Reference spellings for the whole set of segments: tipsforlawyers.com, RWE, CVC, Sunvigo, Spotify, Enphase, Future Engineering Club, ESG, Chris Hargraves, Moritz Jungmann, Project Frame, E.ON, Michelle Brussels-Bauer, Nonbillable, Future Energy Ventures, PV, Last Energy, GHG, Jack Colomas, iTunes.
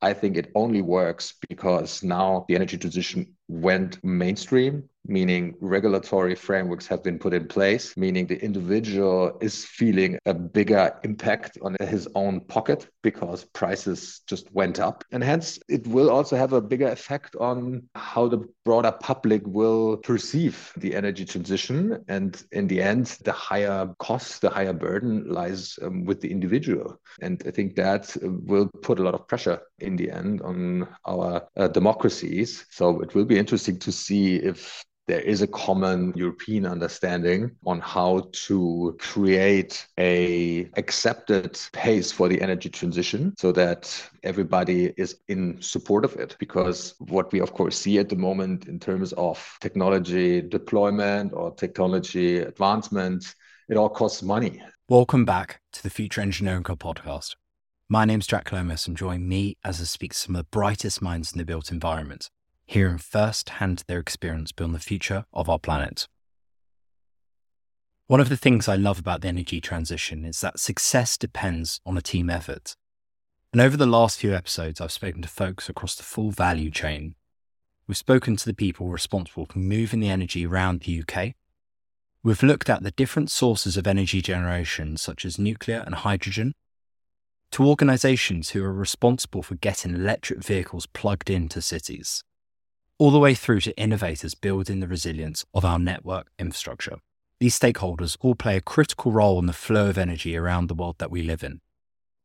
I think it only works because now the energy transition went mainstream, meaning regulatory frameworks have been put in place, meaning the individual is feeling a bigger impact on his own pocket because prices just went up. And hence, it will also have a bigger effect on how the broader public will perceive the energy transition. And in the end, the higher cost, the higher burden lies with the individual. And I think that will put a lot of pressure in the end on our democracies. So it will be interesting to see if there is a common European understanding on how to create an accepted pace for the energy transition so that everybody is in support of it. Because what we, of course, see at the moment in terms of technology deployment or technology advancement, it all costs money. Welcome back to the Future Engineering Club podcast. My name's Jack Colomas, and join me as I speak to some of the brightest minds in the built environment, hearing firsthand their experience building the future of our planet. One of the things I love about the energy transition is that success depends on a team effort. And over the last few episodes, I've spoken to folks across the full value chain. We've spoken to the people responsible for moving the energy around the UK. We've looked at the different sources of energy generation, such as nuclear and hydrogen, to organisations who are responsible for getting electric vehicles plugged into cities, all the way through to innovators building the resilience of our network infrastructure. These stakeholders all play a critical role in the flow of energy around the world that we live in.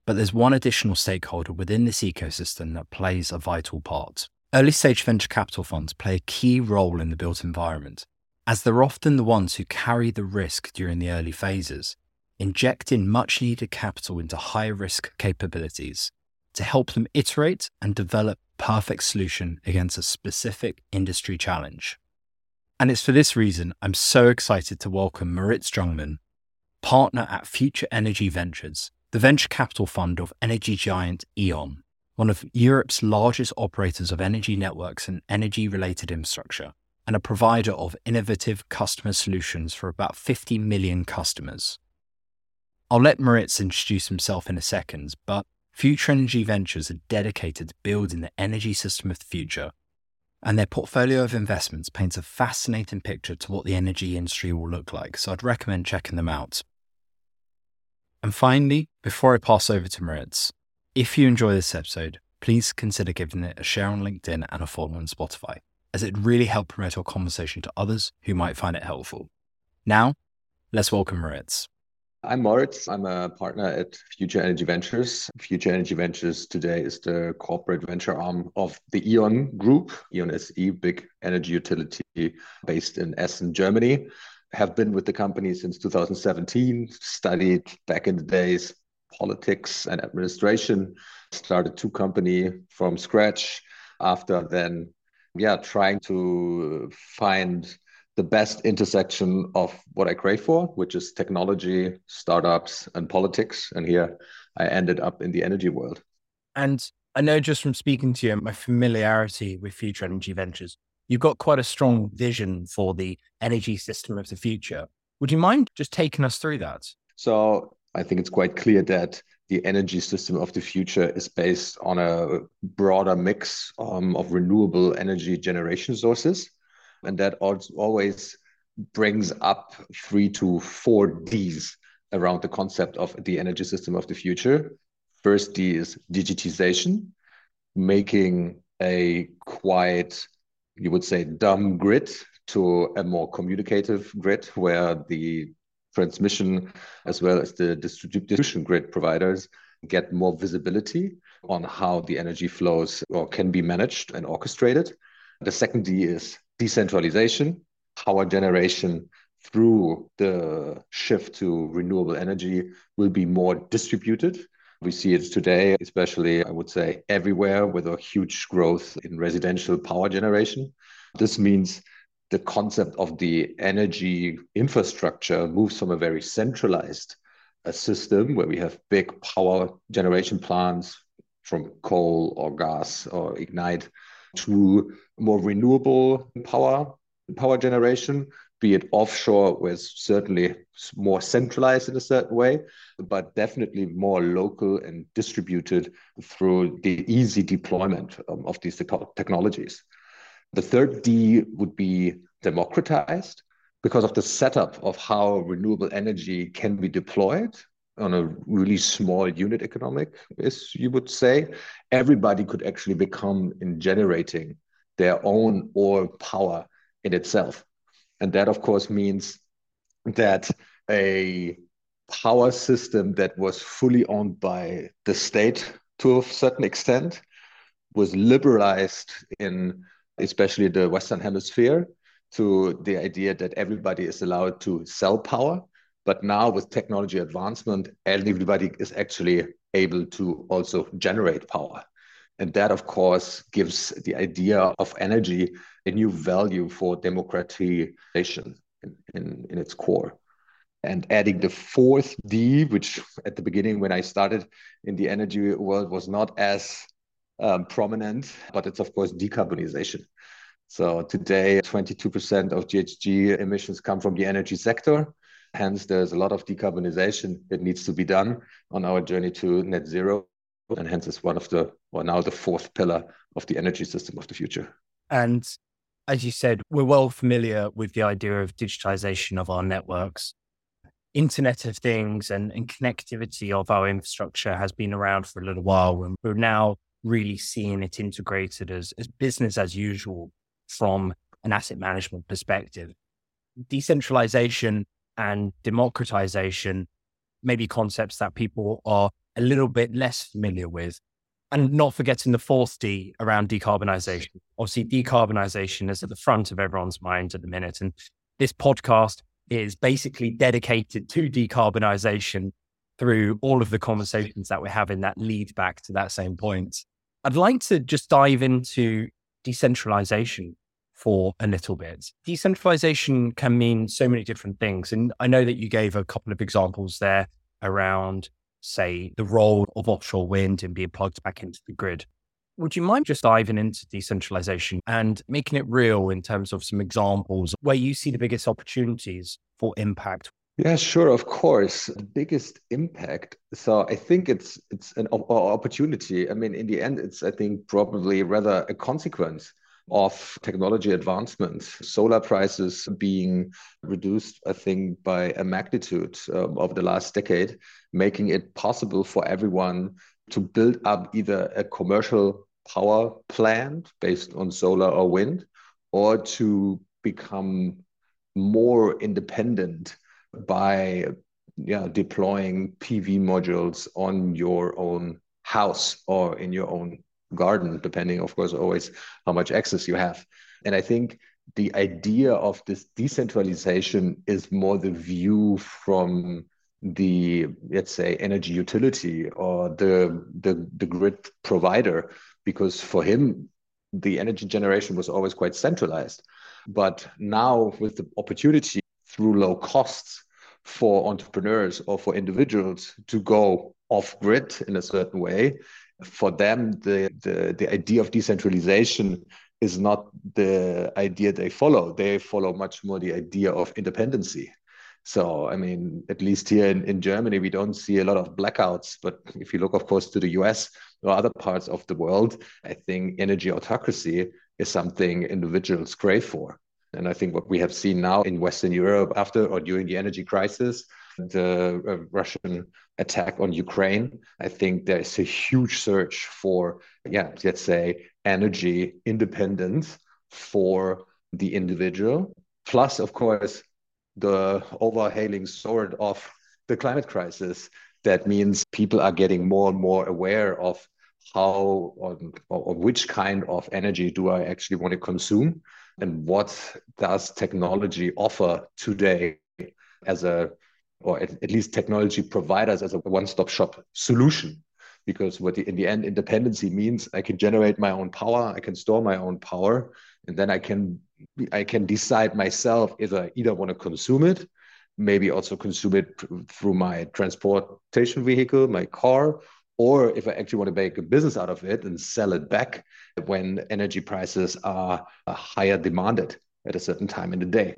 But there's one additional stakeholder within this ecosystem that plays a vital part. Early stage venture capital funds play a key role in the built environment, as they're often the ones who carry the risk during the early phases, injecting much needed capital into high risk capabilities to help them iterate and develop perfect solution against a specific industry challenge. And it's for this reason I'm so excited to welcome Moritz Jungmann, partner at Future Energy Ventures, the venture capital fund of energy giant E.ON, one of Europe's largest operators of energy networks and energy-related infrastructure, and a provider of innovative customer solutions for about 50 million customers. I'll let Moritz introduce himself in a second, but Future Energy Ventures are dedicated to building the energy system of the future, and their portfolio of investments paints a fascinating picture to what the energy industry will look like, so I'd recommend checking them out. And finally, before I pass over to Moritz, if you enjoy this episode, please consider giving it a share on LinkedIn and a follow on Spotify, as it really helps promote our conversation to others who might find it helpful. Now, let's welcome Moritz. I'm Moritz. I'm a partner at Future Energy Ventures. Future Energy Ventures today is the corporate venture arm of the E.ON Group. E.ON SE, big energy utility based in Essen, Germany. Have been with the company since 2017, studied back in the days politics and administration, started two companies from scratch after then, trying to find the best intersection of what I crave for, which is technology, startups, and politics. And here I ended up in the energy world. And I know just from speaking to you, my familiarity with Future Energy Ventures, you've got quite a strong vision for the energy system of the future. Would you mind just taking us through that? So I think it's quite clear that the energy system of the future is based on a broader mix of renewable energy generation sources. And that always brings up 3 to 4 Ds around the concept of the energy system of the future. First D is digitization, making a quite, you would say, dumb grid to a more communicative grid where the transmission as well as the distribution grid providers get more visibility on how the energy flows or can be managed and orchestrated. The second D is decentralization, power generation through the shift to renewable energy will be more distributed. We see it today, especially, I would say, everywhere with a huge growth in residential power generation. This means the concept of the energy infrastructure moves from a very centralized system where we have big power generation plants from coal or gas or ignite to more renewable power generation, be it offshore, where it's certainly more centralized in a certain way, but definitely more local and distributed through the easy deployment of these technologies. The third D would be democratized, because of the setup of how renewable energy can be deployed on a really small unit economic, as you would say. Everybody could actually become in generating their own oil power in itself. And that, of course, means that a power system that was fully owned by the state to a certain extent was liberalized in especially the Western Hemisphere, to the idea that everybody is allowed to sell power. But now with technology advancement, everybody is actually able to also generate power. And that, of course, gives the idea of energy a new value for democratization in its core. And adding the fourth D, which at the beginning when I started in the energy world was not as prominent, but it's, of course, decarbonization. So today, 22% of GHG emissions come from the energy sector. Hence, there's a lot of decarbonization that needs to be done on our journey to net zero. And hence, it's one of the, well, now the fourth pillar of the energy system of the future. And as you said, we're well familiar with the idea of digitization of our networks. Internet of Things and connectivity of our infrastructure has been around for a little while. And we're now really seeing it integrated as business as usual from an asset management perspective. Decentralization and democratization may be concepts that people are a little bit less familiar with. And not forgetting the fourth D around decarbonization. Obviously, decarbonization is at the front of everyone's mind at the minute. And this podcast is basically dedicated to decarbonization through all of the conversations that we're having that lead back to that same point. I'd like to just dive into decentralization for a little bit. Decentralization can mean so many different things. And I know that you gave a couple of examples there around, say, the role of offshore wind and being plugged back into the grid. Would you mind just diving into decentralization and making it real in terms of some examples where you see the biggest opportunities for impact? Yeah, sure. Of course. The biggest impact. So I think it's an opportunity. I mean, in the end, it's, I think, probably rather a consequence of technology advancements. Solar prices being reduced, I think, by a magnitude of the last decade, making it possible for everyone to build up either a commercial power plant based on solar or wind, or to become more independent by deploying PV modules on your own house or in your own garden, depending, of course, always how much access you have. And I think the idea of this decentralization is more the view from the, let's say, energy utility or the grid provider, because for him, the energy generation was always quite centralized. But now with the opportunity through low costs for entrepreneurs or for individuals to go off-grid in a certain way. For them, the idea of decentralization is not the idea they follow. They follow much more the idea of independency. So, I mean, at least here in Germany, we don't see a lot of blackouts. But if you look, of course, to the US or other parts of the world, I think energy autocracy is something individuals crave for. And I think what we have seen now in Western Europe after or during the energy crisis, the Russian attack on Ukraine, I think there is a huge search for, let's say, energy independence for the individual. Plus, of course, the overhailing sword of the climate crisis. That means people are getting more and more aware of how or which kind of energy do I actually want to consume. And what does technology offer today at least technology providers as a one-stop shop solution? Because in the end, independency means I can generate my own power, I can store my own power, and then I can decide myself if I either want to consume it, maybe also consume it through my transportation vehicle, my car, or if I actually want to make a business out of it and sell it back when energy prices are higher demanded at a certain time in the day.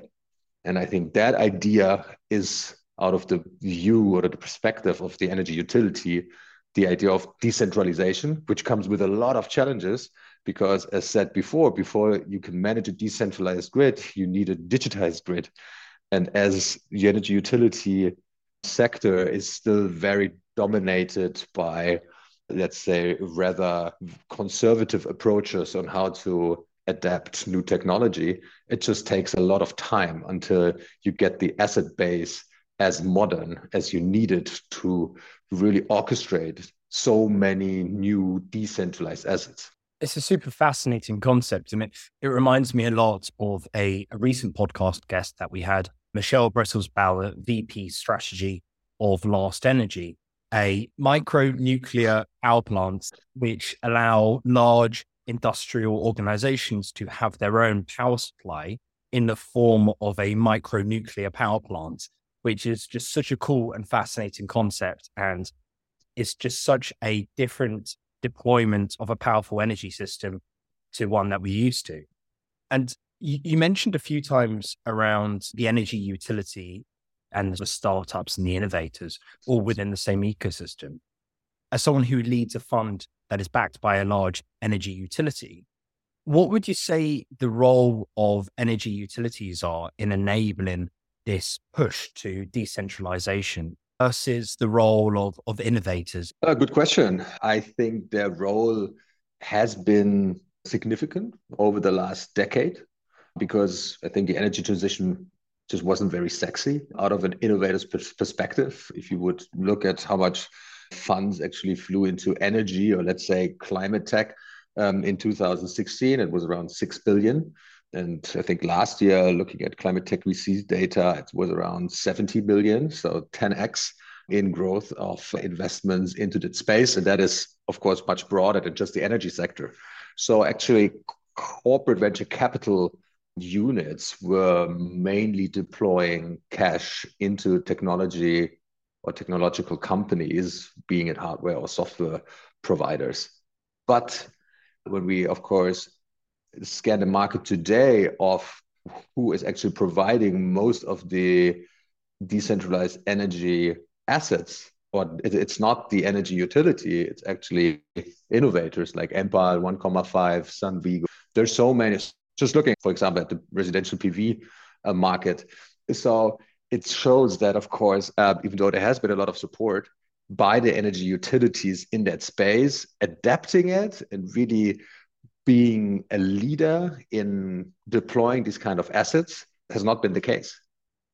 And I think that idea is, out of the view or the perspective of the energy utility, the idea of decentralization, which comes with a lot of challenges, because as said before you can manage a decentralized grid, you need a digitized grid. And as the energy utility sector is still very dominated by, let's say, rather conservative approaches on how to adapt new technology, it just takes a lot of time until you get the asset base as modern as you need it to really orchestrate so many new decentralized assets. It's a super fascinating concept. I mean, it reminds me a lot of a recent podcast guest that we had, Michelle Brussels-Bauer, VP Strategy of Last Energy, a micronuclear power plant which allow large industrial organizations to have their own power supply in the form of a micronuclear power plant, which is just such a cool and fascinating concept. And it's just such a different deployment of a powerful energy system to one that we're used to. And you mentioned a few times around the energy utility and the startups and the innovators all within the same ecosystem. As someone who leads a fund that is backed by a large energy utility, what would you say the role of energy utilities are in enabling this push to decentralization versus the role of innovators? Good question. I think their role has been significant over the last decade, because I think the energy transition just wasn't very sexy out of an innovator's perspective. If you would look at how much funds actually flew into energy, or let's say climate tech, in 2016, it was around 6 billion. And I think last year, looking at climate tech VC data, it was around 70 billion, so 10x in growth of investments into that space. And that is, of course, much broader than just the energy sector. So actually, corporate venture capital units were mainly deploying cash into technology or technological companies, being it hardware or software providers. But when we, of course, scan the market today of who is actually providing most of the decentralized energy assets, or it's not the energy utility, it's actually innovators like Enphase, 1,5, Sunvigo. There's so many, just looking, for example, at the residential PV market. So it shows that, of course, even though there has been a lot of support by the energy utilities in that space, adapting it and really being a leader in deploying these kind of assets has not been the case.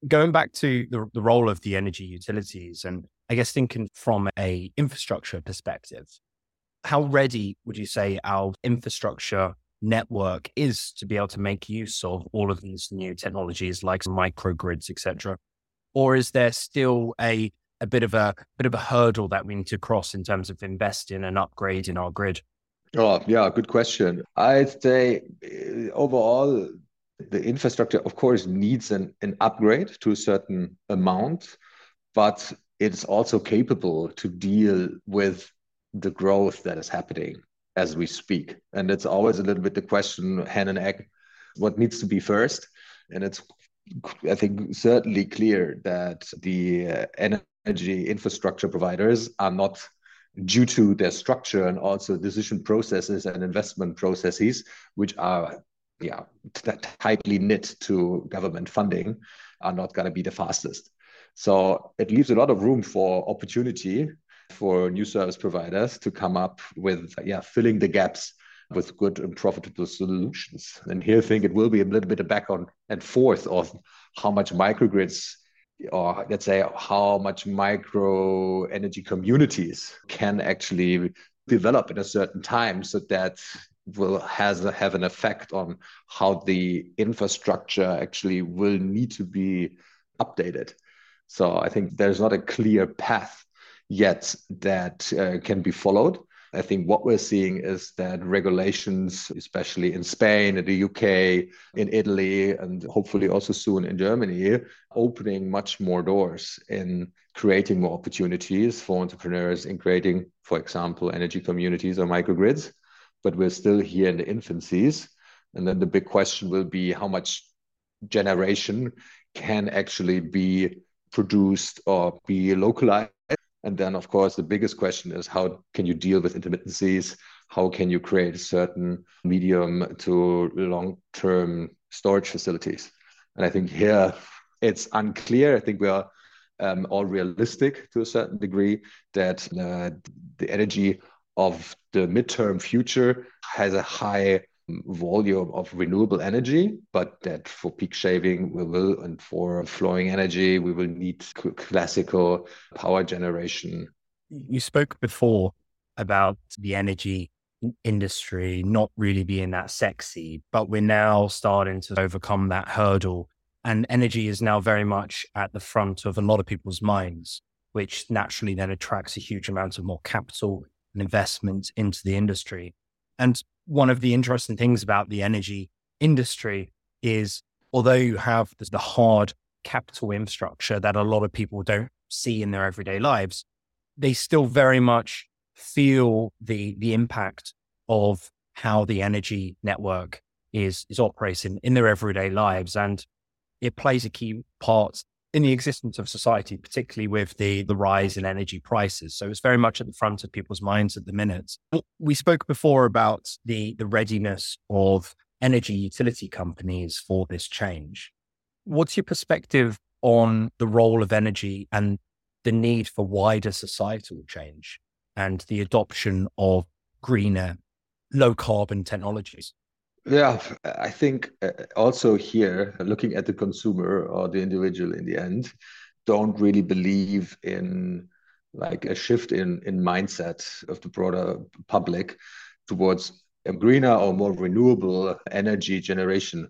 Going back to the role of the energy utilities, and I guess thinking from a infrastructure perspective, how ready would you say our infrastructure network is to be able to make use of all of these new technologies like microgrids, etc.? Or is there still a bit of a hurdle that we need to cross in terms of investing and upgrading our grid? Oh, yeah, good question. I'd say overall, the infrastructure, of course, needs an upgrade to a certain amount, but it's also capable to deal with the growth that is happening as we speak. And it's always a little bit the question, hen and egg, what needs to be first? And it's, I think, certainly clear that the energy infrastructure providers are not, due to their structure and also decision processes and investment processes, which are tightly knit to government funding, are not going to be the fastest. So it leaves a lot of room for opportunity for new service providers to come up with filling the gaps with good and profitable solutions. And here I think it will be a little bit of back and forth of how much microgrids, or let's say how much micro energy communities can actually develop in a certain time, so that will have an effect on how the infrastructure actually will need to be updated. So I think there's not a clear path yet that can be followed. I think what we're seeing is that regulations, especially in Spain, in the UK, in Italy, and hopefully also soon in Germany, opening much more doors in creating more opportunities for entrepreneurs in creating, for example, energy communities or microgrids. But we're still here in the infancies. And then the big question will be how much generation can actually be produced or be localized. And then, of course, the biggest question is how can you deal with intermittencies? How can you create certain medium to long-term storage facilities? And I think here it's unclear. I think we are all realistic to a certain degree that the energy of the midterm future has a high volume of renewable energy, but that for peak shaving we will, and for flowing energy we will need classical power generation. You spoke before about the energy industry not really being that sexy, but we're now starting to overcome that hurdle, and energy is now very much at the front of a lot of people's minds, which naturally then attracts a huge amount of more capital and investment into the industry. And one of the interesting things about the energy industry is, although you have the hard capital infrastructure that a lot of people don't see in their everyday lives, they still very much feel the impact of how the energy network is operating in their everyday lives. And it plays a key part in the existence of society, particularly with the rise in energy prices. So it's very much at the front of people's minds at the minute. We spoke before about the readiness of energy utility companies for this change. What's your perspective on the role of energy and the need for wider societal change and the adoption of greener, low-carbon technologies? Yeah, I think also here, looking at the consumer or the individual in the end, don't really believe in like a shift in mindset of the broader public towards a greener or more renewable energy generation,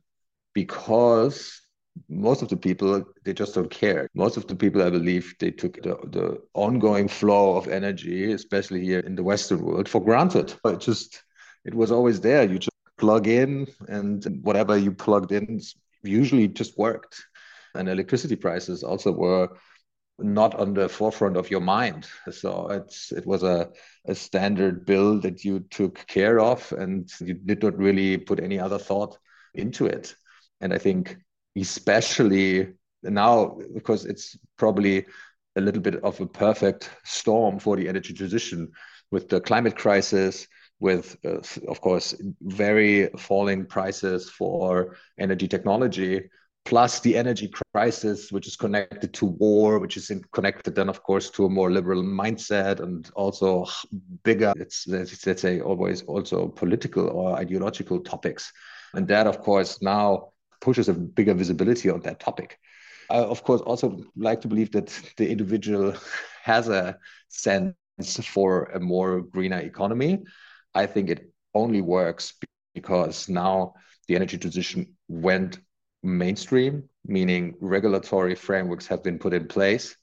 because most of the people, they just don't care. Most of the people, I believe, they took the ongoing flow of energy, especially here in the Western world, for granted. It was always there. You just plug in, and whatever you plugged in usually just worked. And electricity prices also were not on the forefront of your mind. So it was a standard bill that you took care of, and you did not really put any other thought into it. And I think especially now, because it's probably a little bit of a perfect storm for the energy transition with the climate crisis, with, of course, very falling prices for energy technology, plus the energy crisis, which is connected to war, which is connected then, of course, to a more liberal mindset, and also bigger, let's say, always also political or ideological topics. And that, of course, now pushes a bigger visibility on that topic. I, of course, also like to believe that the individual has a sense for a more greener economy. I think it only works because now the energy transition went mainstream, meaning regulatory frameworks have been put in place,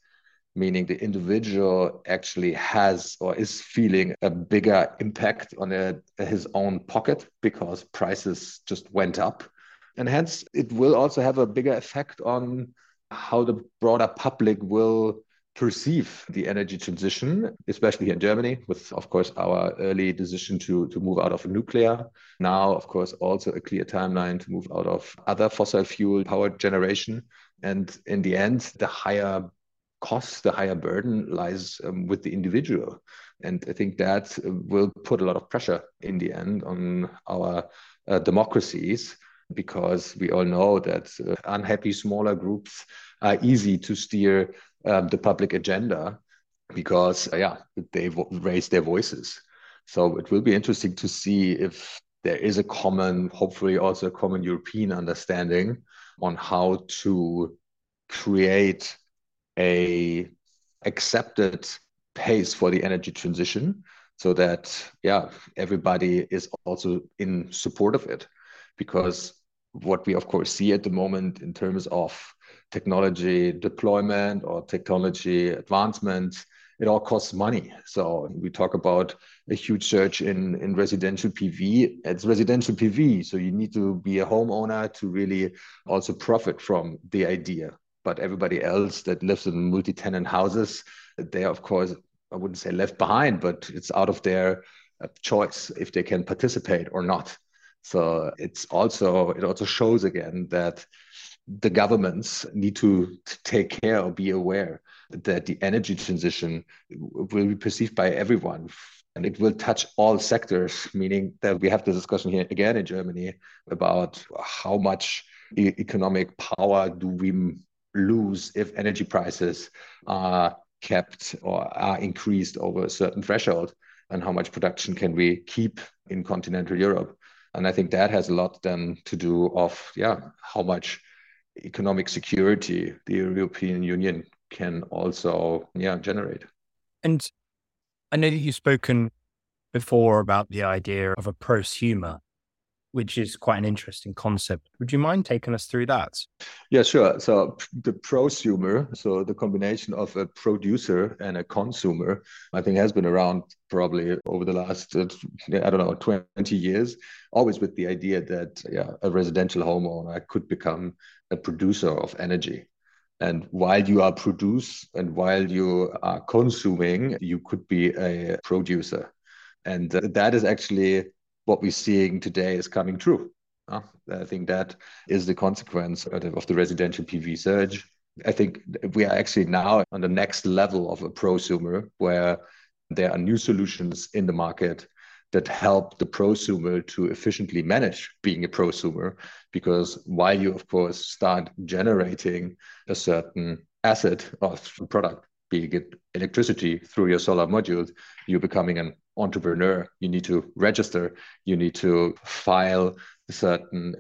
meaning the individual actually has or is feeling a bigger impact on his own pocket because prices just went up. And hence, it will also have a bigger effect on how the broader public will perceive the energy transition, especially here in Germany, with, of course, our early decision to move out of nuclear. Now, of course, also a clear timeline to move out of other fossil fuel power generation. And in the end, the higher cost, the higher burden lies with the individual. And I think that will put a lot of pressure in the end on our democracies, because we all know that unhappy smaller groups are easy to steer the public agenda, because they raise their voices. So it will be interesting to see if there is a common, hopefully also a common European understanding on how to create a accepted pace for the energy transition, so that everybody is also in support of it. Because what we, of course, see at the moment in terms of technology deployment or technology advancement, it all costs money. So we talk about a huge surge in residential PV. It's residential PV, so you need to be a homeowner to really also profit from the idea. But everybody else that lives in multi-tenant houses, they are, of course, I wouldn't say left behind, but it's out of their choice if they can participate or not. So it also shows again that the governments need to take care or be aware that the energy transition will be perceived by everyone. And it will touch all sectors, meaning that we have the discussion here again in Germany about how much economic power do we lose if energy prices are kept or are increased over a certain threshold, and how much production can we keep in continental Europe. And I think that has a lot then to do of how much economic security the European Union can also generate. And I know that you've spoken before about the idea of a prosumer, which is quite an interesting concept. Would you mind taking us through that? Yeah, sure. So the prosumer, so the combination of a producer and a consumer, I think has been around probably over the last, 20 years, always with the idea that a residential homeowner could become a producer of energy. And while you are consuming, you could be a producer. And that is actually what we're seeing today is coming true. I think that is the consequence of the residential PV surge. I think we are actually now on the next level of a prosumer, where there are new solutions in the market that help the prosumer to efficiently manage being a prosumer. Because while you, of course, start generating a certain asset or product, be it electricity through your solar modules, you're becoming an entrepreneur. You need to register. You need to file certain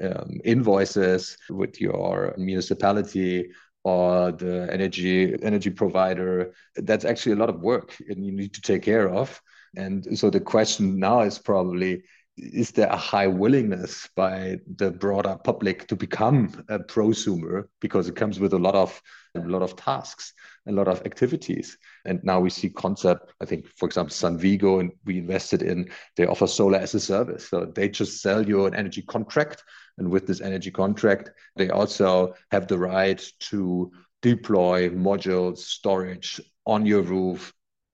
invoices with your municipality or the energy provider. That's actually a lot of work and you need to take care of. And so the question now is probably, is there a high willingness by the broader public to become a prosumer? Because it comes with a lot of tasks, a lot of activities. And now we see concept, I think, for example, Sunvigo, and we invested in, they offer solar as a service. So they just sell you an energy contract. And with this energy contract, they also have the right to deploy modules, storage on your roof,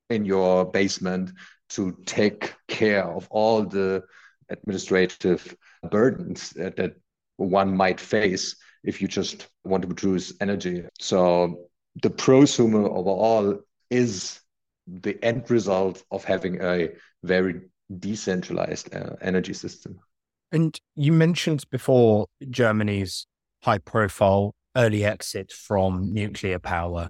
in your basement, to take care of all the administrative burdens that one might face if you just want to produce energy. So the prosumer overall is the end result of having a very decentralized energy system. And you mentioned before Germany's high-profile early exit from nuclear power.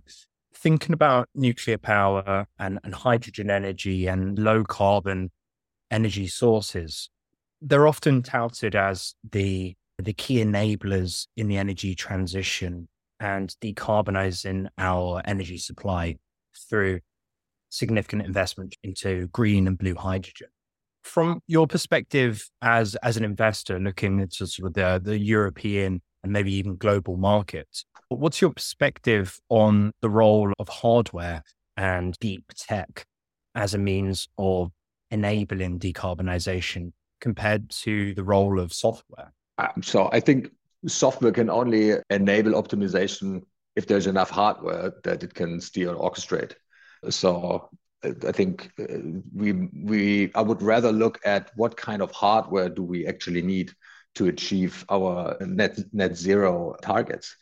Thinking about nuclear power and hydrogen energy and low carbon energy sources, they're often touted as the key enablers in the energy transition and decarbonizing our energy supply through significant investment into green and blue hydrogen. From your perspective as an investor looking into sort of the European and maybe even global markets, what's your perspective on the role of hardware and deep tech as a means of enabling decarbonization compared to the role of software? So I think software can only enable optimization if there's enough hardware that it can steer or orchestrate. So I think I would rather look at what kind of hardware do we actually need to achieve our net zero targets.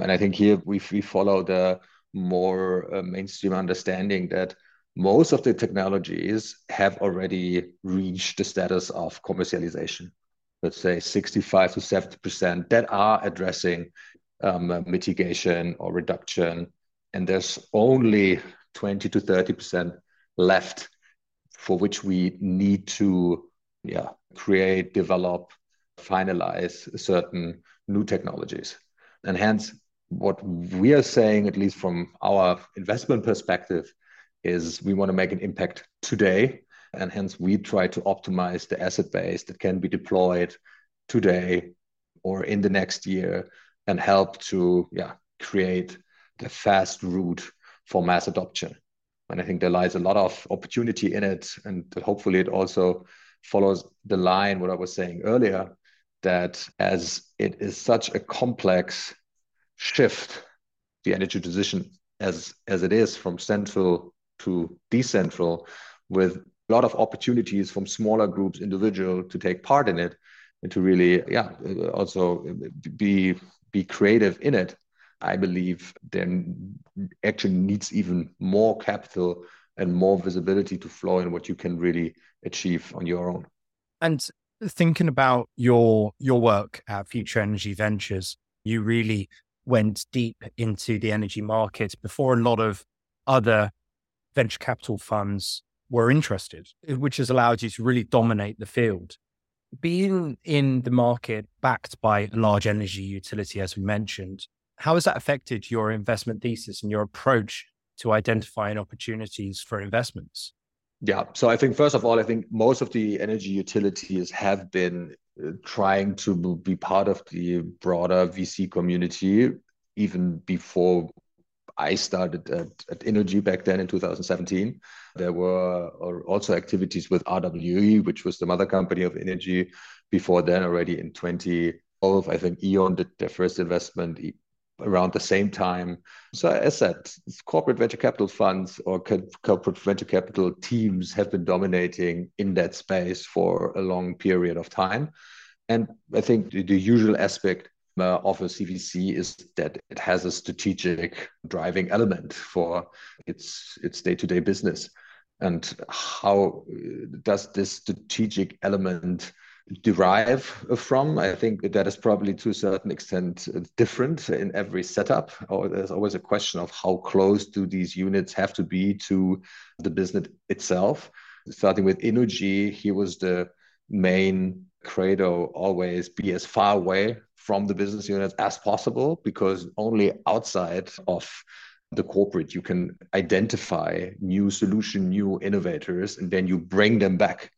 And I think here we follow the more mainstream understanding that most of the technologies have already reached the status of commercialization. Let's say 65 to 70% that are addressing mitigation or reduction. And there's only 20 to 30% left for which we need to create, develop, finalize certain new technologies. And hence, what we are saying, at least from our investment perspective, is we want to make an impact today. And hence, we try to optimize the asset base that can be deployed today or in the next year and help to create the fast route for mass adoption. And I think there lies a lot of opportunity in it. And hopefully it also follows the line, what I was saying earlier, that as it is such a complex shift, the energy transition as it is from central to decentral, with a lot of opportunities from smaller groups, individual to take part in it and to really also be be creative in it, I believe then actually needs even more capital and more visibility to flow in what you can really achieve on your own. And thinking about your work at Future Energy Ventures, you really went deep into the energy market before a lot of other venture capital funds were interested, which has allowed you to really dominate the field. Being in the market backed by a large energy utility, as we mentioned, how has that affected your investment thesis and your approach to identifying opportunities for investments? Yeah. So I think, first of all, I think most of the energy utilities have been trying to be part of the broader VC community, even before I started at Energy back then in 2017. There were also activities with RWE, which was the mother company of Energy before then. Already in 2012, I think E.ON did their first investment around the same time. So as I said, corporate venture capital funds or corporate venture capital teams have been dominating in that space for a long period of time. And I think the usual aspect of a CVC is that it has a strategic driving element for its day-to-day business. And how does this strategic element derive from? I think that is probably to a certain extent different in every setup. Or there's always a question of how close do these units have to be to the business itself. Starting with Energy, he was the main credo, always be as far away from the business units as possible, because only outside of the corporate you can identify new solution, new innovators, and then you bring them back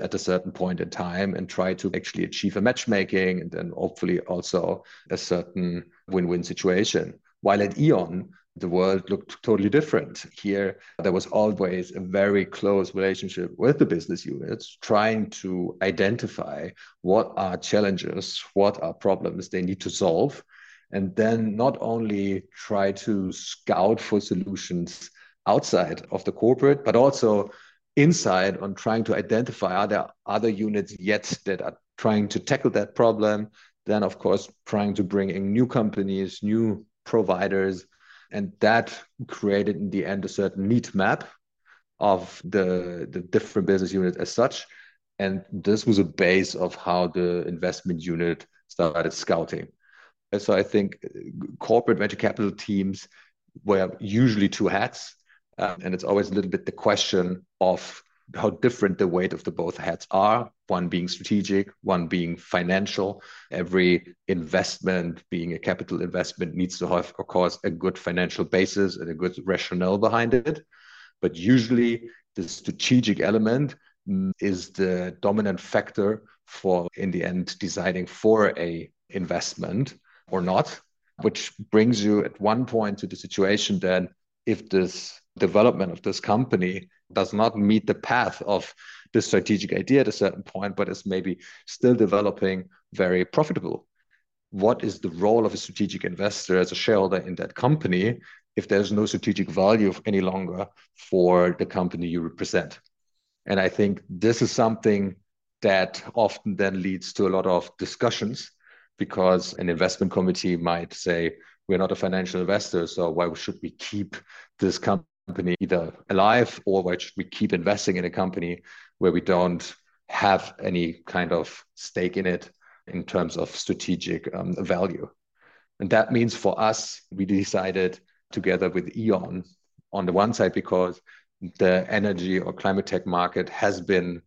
at a certain point in time and try to actually achieve a matchmaking and then hopefully also a certain win-win situation. While at E.ON, the world looked totally different. Here, there was always a very close relationship with the business units, trying to identify what are challenges, what are problems they need to solve, and then not only try to scout for solutions outside of the corporate, but also insight on trying to identify are there other units yet that are trying to tackle that problem. Then, of course, trying to bring in new companies, new providers, and that created in the end a certain need map of the different business units as such. And this was a base of how the investment unit started scouting. And so I think corporate venture capital teams wear usually two hats. And it's always a little bit the question of how different the weight of the both hats are, one being strategic, one being financial. Every investment, being a capital investment, needs to have, of course, a good financial basis and a good rationale behind it. But usually the strategic element is the dominant factor for, in the end, deciding for a investment or not, which brings you at one point to the situation then, if this development of this company does not meet the path of the strategic idea at a certain point, but is maybe still developing very profitable, what is the role of a strategic investor as a shareholder in that company if there's no strategic value any longer for the company you represent? And I think this is something that often then leads to a lot of discussions, because an investment committee might say, we're not a financial investor, so why should we keep this company either alive, or why should we keep investing in a company where we don't have any kind of stake in it in terms of strategic value? And that means for us, we decided together with E.ON on the one side, because the energy or climate tech market has been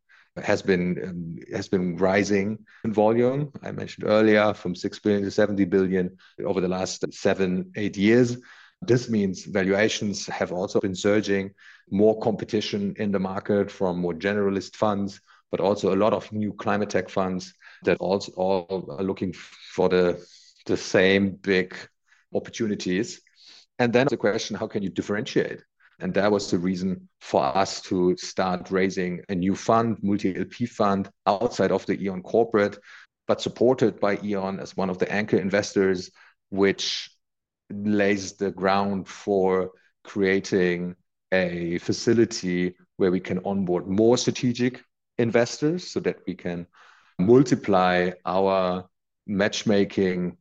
rising in volume. I mentioned earlier, from 6 billion to 70 billion over the last 7-8 years. This means valuations have also been surging, more competition in the market from more generalist funds, but also a lot of new climate tech funds that also all are looking for the same big opportunities. And then the question, how can you differentiate? And that was the reason for us to start raising a new fund, multi-LP fund, outside of the E.ON corporate, but supported by E.ON as one of the anchor investors, which lays the ground for creating a facility where we can onboard more strategic investors so that we can multiply our matchmaking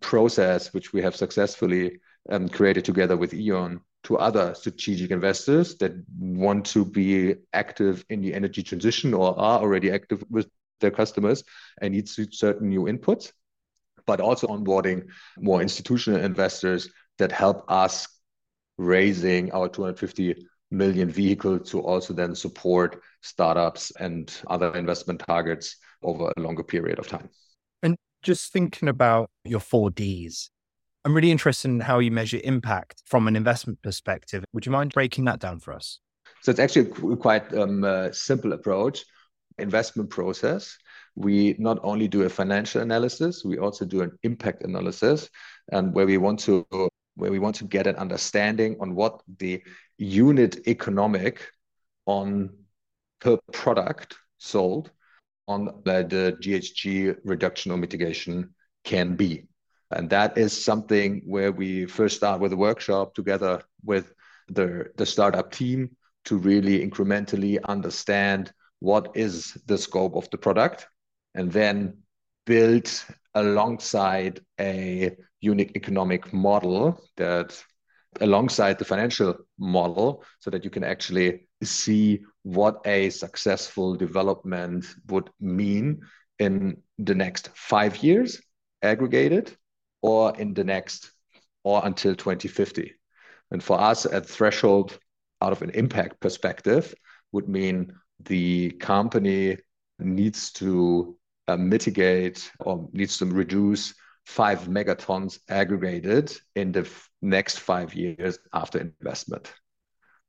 process, which we have successfully created together with E.ON, to other strategic investors that want to be active in the energy transition or are already active with their customers and need certain new inputs, but also onboarding more institutional investors that help us raising our 250 million vehicle to also then support startups and other investment targets over a longer period of time. And just thinking about your 4Ds, I'm really interested in how you measure impact from an investment perspective. Would you mind breaking that down for us? So it's actually quite simple approach. Investment process, we not only do a financial analysis, we also do an impact analysis, and where we want to get an understanding on what the unit economic on per product sold on the GHG reduction or mitigation can be. And that is something where we first start with a workshop together with the startup team to really incrementally understand what is the scope of the product, and then build alongside a unique economic model that alongside the financial model, so that you can actually see what a successful development would mean in the next 5 years aggregated or in the next or until 2050. And for us, a threshold out of an impact perspective would mean the company needs to mitigate or needs to reduce 5 megatons aggregated in the next 5 years after investment.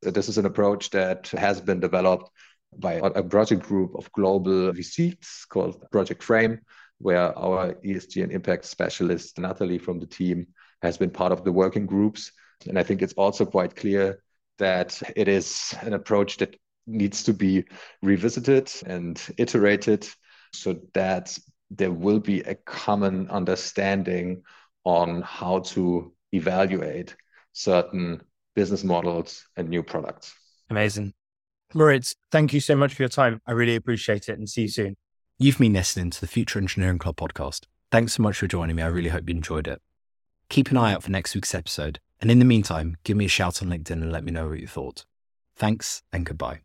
So this is an approach that has been developed by a project group of global VCs called Project Frame, where our ESG and impact specialist, Natalie from the team, has been part of the working groups. And I think it's also quite clear that it is an approach that needs to be revisited and iterated so that there will be a common understanding on how to evaluate certain business models and new products. Amazing. Moritz, thank you so much for your time. I really appreciate it, and see you soon. You've been listening to the Future Engineering Club podcast. Thanks so much for joining me. I really hope you enjoyed it. Keep an eye out for next week's episode. And in the meantime, give me a shout on LinkedIn and let me know what you thought. Thanks and goodbye.